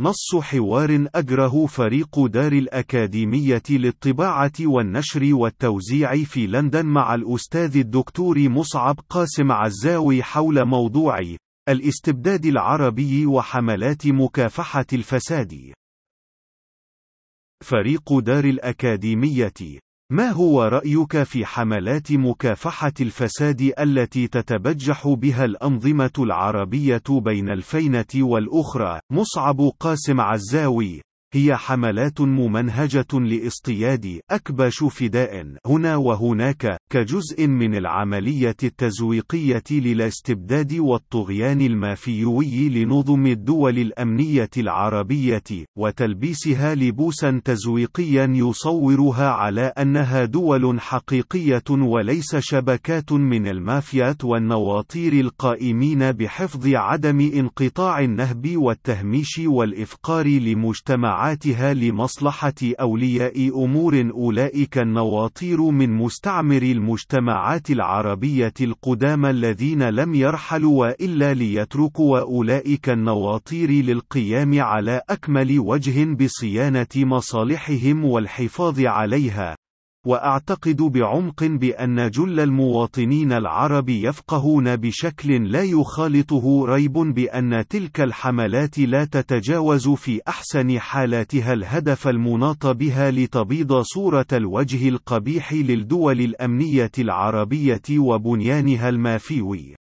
نص حوار أجره فريق دار الأكاديمية للطباعة والنشر والتوزيع في لندن مع الأستاذ الدكتور مصعب قاسم عزاوي حول موضوع الاستبداد العربي وحملات مكافحة الفساد. فريق دار الأكاديمية، ما هو رأيك في حملات مكافحة الفساد التي تتبجح بها الأنظمة العربية بين الفينة والأخرى؟ مصعب قاسم عزاوي: هي حملات ممنهجة لاصطياد أكبش فداء هنا وهناك كجزء من العملية التزويقية للاستبداد والطغيان المافيوي لنظم الدول الأمنية العربية، وتلبيسها لبوسا تزويقيا يصورها على أنها دول حقيقية وليس شبكات من المافيات والنواطير القائمين بحفظ عدم انقطاع النهب والتهميش والإفقار لمجتمعات لمصلحة أولياء أمور. أولئك النواطير من مستعمر المجتمعات العربية القدامى الذين لم يرحلوا إلا ليتركوا أولئك النواطير للقيام على أكمل وجه بصيانة مصالحهم والحفاظ عليها. وأعتقد بعمق بأن جل المواطنين العرب يفقهون بشكل لا يخالطه ريب بأن تلك الحملات لا تتجاوز في أحسن حالاتها الهدف المناط بها لتبيض صورة الوجه القبيح للدول الأمنية العربية وبنيانها المافيوي.